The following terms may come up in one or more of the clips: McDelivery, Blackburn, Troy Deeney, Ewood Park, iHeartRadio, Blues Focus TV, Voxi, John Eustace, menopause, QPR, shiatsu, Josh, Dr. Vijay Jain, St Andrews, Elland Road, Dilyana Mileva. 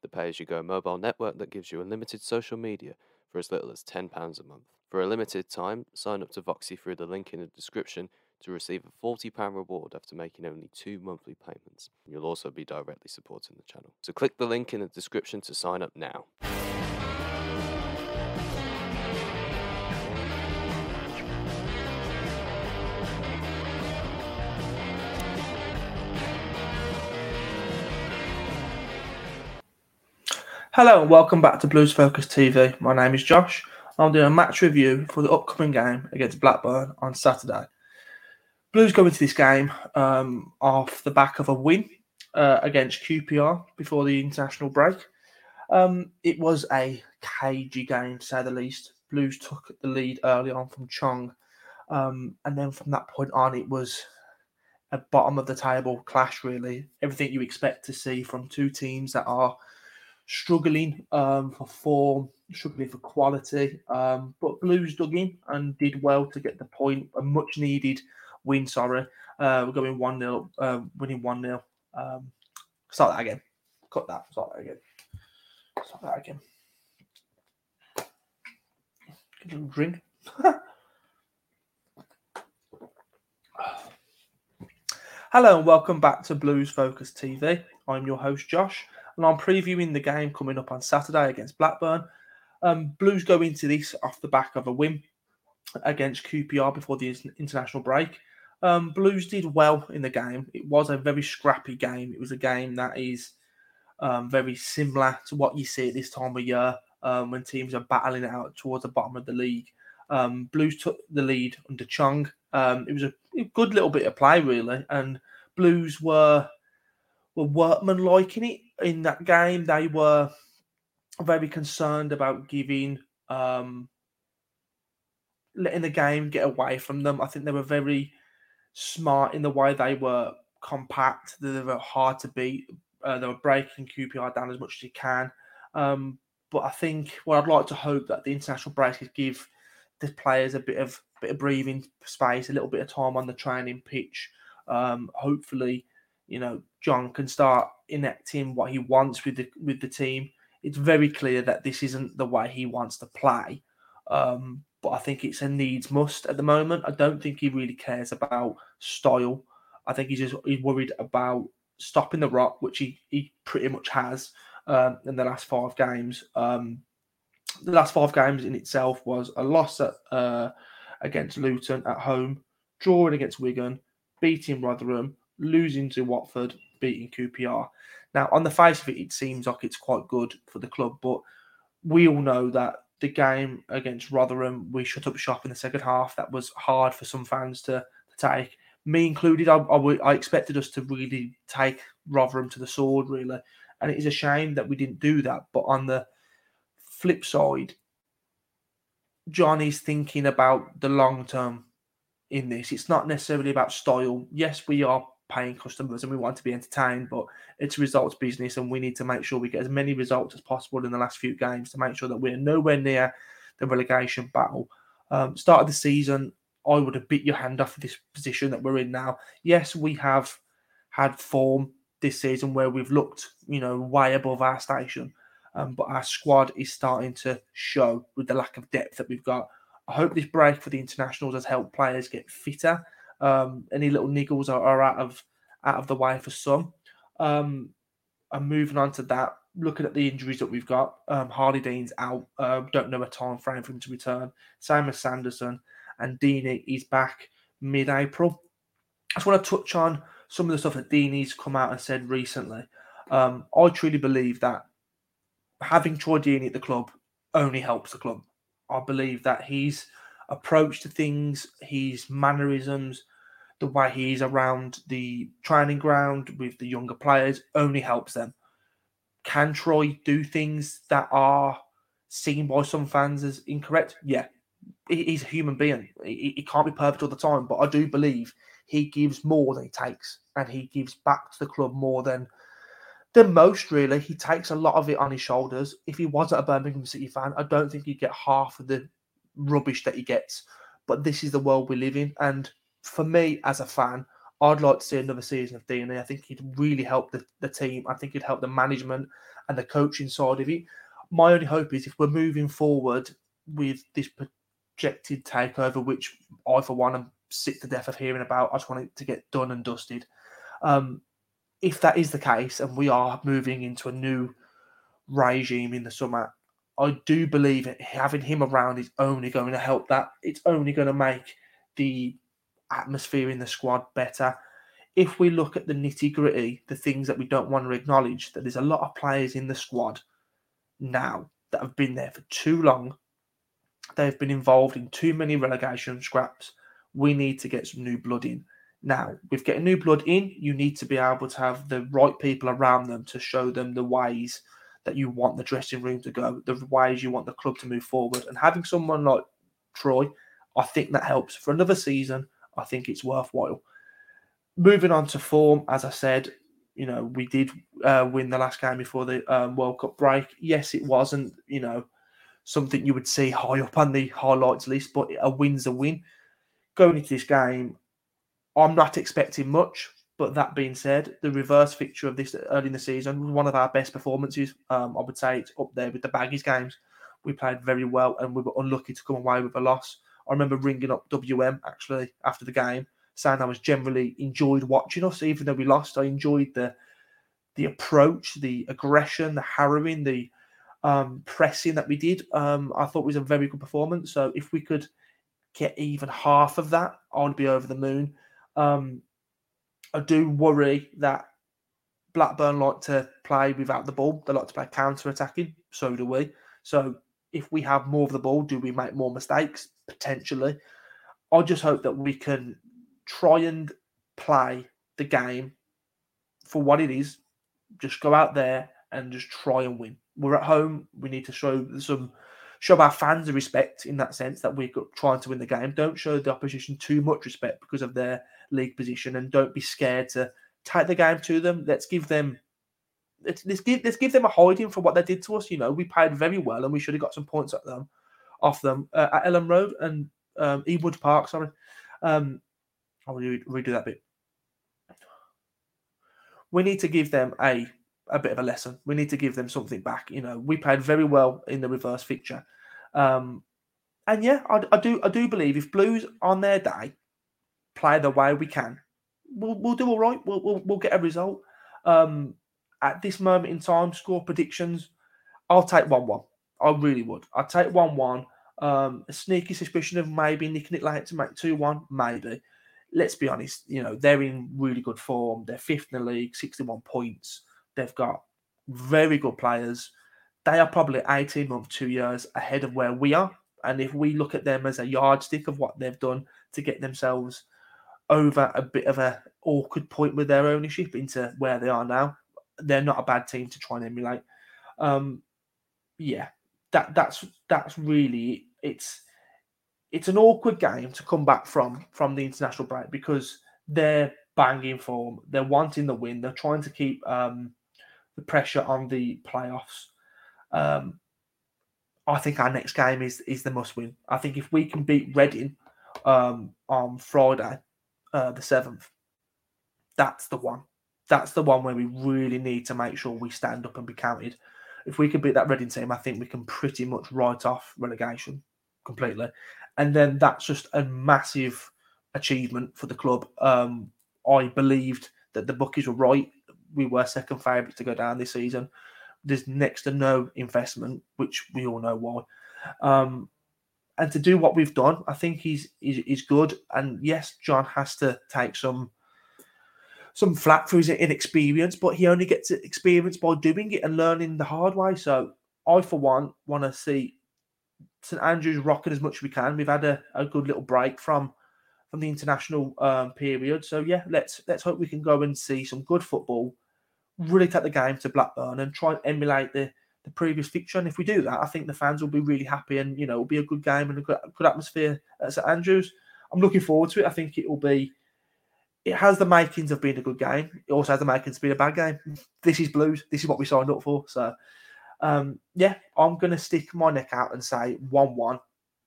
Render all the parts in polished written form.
the pay-as-you-go mobile network that gives you unlimited social media for as little as £10 a month. For a limited time, sign up to Voxi through the link in the description to receive a £40 reward after making only 2 monthly payments. You'll also be directly supporting the channel. So click the link in the description to sign up now. Hello and welcome back to Blues Focus TV. My name is Josh. I'm doing a match review for the upcoming game against Blackburn on Saturday. Blues go into this game off the back of a win against QPR before the international break. It was a cagey game, to say the least. Blues took the lead early on from Chong. And then from that point on, it was a bottom of the table clash, really. Everything you expect to see from two teams that are struggling for form, struggling for quality, but Blues dug in and did well to get the point, a much-needed win, we're going 1-0, winning 1-0. Start that again. Get a little drink. Hello and welcome back to Blues Focus TV. I'm your host, Josh. And I'm previewing the game coming up on Saturday against Blackburn. Blues go into this off the back of a win against QPR before the international break. Blues did well in the game. It was a very scrappy game. It was a game that is very similar to what you see at this time of year when teams are battling it out towards the bottom of the league. Blues took the lead under Chong. It was a good little bit of play, really. And Blues were workmanlike in it. In that game, they were very concerned about giving, letting the game get away from them. I think they were very smart in the way they were compact. They were hard to beat. They were breaking QPR down as much as you can. But I think I'd like to hope that the international break could give the players a bit of breathing space, a little bit of time on the training pitch. Hopefully, John can start enacting what he wants with the team. It's very clear that this isn't the way he wants to play. But I think it's a needs must at the moment. I don't think he really cares about style. I think he's worried about stopping the rot, which he pretty much has in the last 5 games. The last 5 games in itself was a loss against Luton at home, drawing against Wigan, beating Rotherham, losing to Watford, beating QPR. Now, on the face of it, it seems like it's quite good for the club, but we all know that the game against Rotherham, we shut up shop in the second half. That was hard for some fans to take. Me included, I expected us to really take Rotherham to the sword, really. And it is a shame that we didn't do that. But on the flip side, Johnny's thinking about the long term in this. It's not necessarily about style. Yes, we are paying customers and we want to be entertained, but it's results business and we need to make sure we get as many results as possible in the last few games to make sure that we're nowhere near the relegation battle. Start of the season, I would have bit your hand off for this position that we're in now. Yes, we have had form this season where we've looked, you know, way above our station. But our squad is starting to show with the lack of depth that we've got. I hope this break for the internationals has helped players get fitter. Any little niggles are out of the way for some. And moving on to that, looking at the injuries that we've got, Harley Dean's out. Don't know a time frame for him to return. Same as Sanderson. And Deeney is back mid-April. I just want to touch on some of the stuff that Deeney's come out and said recently. I truly believe that having Troy Deeney at the club only helps the club. I believe that his approach to things, his mannerisms, the way he is around the training ground with the younger players only helps them. Can Troy do things that are seen by some fans as incorrect? Yeah, he's a human being. He can't be perfect all the time, but I do believe he gives more than he takes, and he gives back to the club more than most, really. He takes a lot of it on his shoulders. If he wasn't a Birmingham City fan, I don't think he'd get half of the rubbish that he gets. But this is the world we live in, and for me, as a fan, I'd like to see another season of Deeney. I think he'd really help the team. I think he'd help the management and the coaching side of it. My only hope is if we're moving forward with this projected takeover, which I, for one, am sick to death of hearing about. I just want it to get done and dusted. If that is the case and we are moving into a new regime in the summer, I do believe it, having him around is only going to help that. It's only going to make the atmosphere in the squad better. If we look at the nitty-gritty, the things that we don't want to acknowledge, that there's a lot of players in the squad now that have been there for too long. They've been involved in too many relegation scraps. We need to get some new blood in. Now, with getting new blood in, you need to be able to have the right people around them to show them the ways that you want the dressing room to go, the ways you want the club to move forward. And having someone like Troy, I think that helps. For another season, I think it's worthwhile. Moving on to form, as I said, you know, we did win the last game before the World Cup break. Yes, it wasn't, you know, something you would see high up on the highlights list, but a win's a win. Going into this game, I'm not expecting much, but that being said, the reverse fixture of this early in the season was one of our best performances. I would say it's up there with the Baggies games. We played very well and we were unlucky to come away with a loss. I remember ringing up WM, actually, after the game, saying I was generally enjoyed watching us, even though we lost. I enjoyed the approach, the aggression, the harrowing, the pressing that we did. I thought it was a very good performance. So if we could get even half of that, I'd be over the moon. I do worry that Blackburn like to play without the ball. They like to play counter-attacking. So do we. So if we have more of the ball, do we make more mistakes? Potentially. I just hope that we can try and play the game for what it is. Just go out there and just try and win. We're at home. We need to show our fans the respect in that sense that we're trying to win the game. Don't show the opposition too much respect because of their league position, and don't be scared to take the game to them. Let's give them a hiding for what they did to us. You know, we played very well and we should have got some points at them. Off them at Elland Road and Ewood Park, sorry. I'll redo that bit. We need to give them a bit of a lesson. We need to give them something back. You know, we played very well in the reverse fixture. And yeah, I do believe if Blues on their day play the way we can, we'll do all right. We'll get a result. At this moment in time, score predictions, I'll take 1-1. I really would. I'd take 1-1. A sneaky suspicion of maybe nicking it late to make 2-1, maybe. Let's be honest, you know, they're in really good form. They're fifth in the league, 61 points. They've got very good players. They are probably 18 months, 2 years ahead of where we are. And if we look at them as a yardstick of what they've done to get themselves over a bit of an awkward point with their ownership into where they are now, they're not a bad team to try and emulate. Yeah. That's really it. It's an awkward game to come back from the international break because they're banging form, they're wanting the win, they're trying to keep the pressure on the playoffs. I think our next game is the must win. I think if we can beat Reading on Friday the 7th, that's the one. that's the one where we really need to make sure we stand up and be counted. If we can beat that Reading team, I think we can pretty much write off relegation completely. And then that's just a massive achievement for the club. I believed that the bookies were right. We were second favourites to go down this season. There's next to no investment, which we all know why. And to do what we've done, I think he's good. And yes, John has to take some flack for his inexperience, but he only gets experience by doing it and learning the hard way. So I, for one, want to see St Andrews rocking as much as we can. We've had a good little break from the international period. So yeah, let's hope we can go and see some good football, really take the game to Blackburn and try and emulate the previous fixture. And if we do that, I think the fans will be really happy and, you know, it'll be a good game and a good atmosphere at St Andrews. I'm looking forward to it. I think it has the makings of being a good game. It also has the makings of being a bad game. This is Blues. This is what we signed up for. So yeah, I'm going to stick my neck out and say 1-1.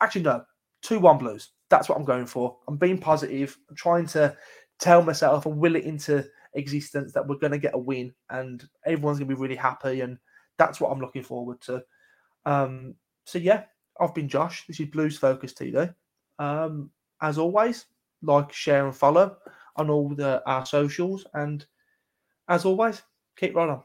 Actually, no, 2-1 Blues. That's what I'm going for. I'm being positive. I'm trying to tell myself and will it into existence that we're going to get a win and everyone's going to be really happy. And that's what I'm looking forward to. So yeah, I've been Josh. This is Blues Focus TV. As always, like, share and follow on all our socials. And as always, keep right on.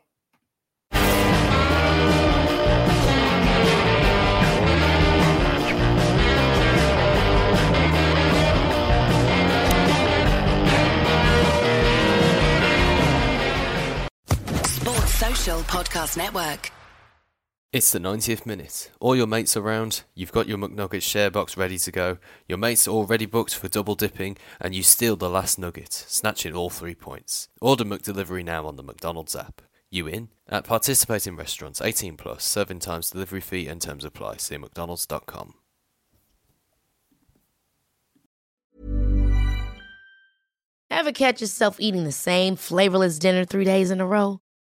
Social Podcast Network. It's the 90th minute. All your mates around, you've got your McNuggets share box ready to go, your mates are already booked for double dipping, and you steal the last nugget, snatching all 3 points. Order McDelivery now on the McDonald's app. You in? At participating restaurants, 18+, serving times, delivery fee and terms apply. See McDonald's.com. Ever catch yourself eating the same flavourless dinner 3 days in a row?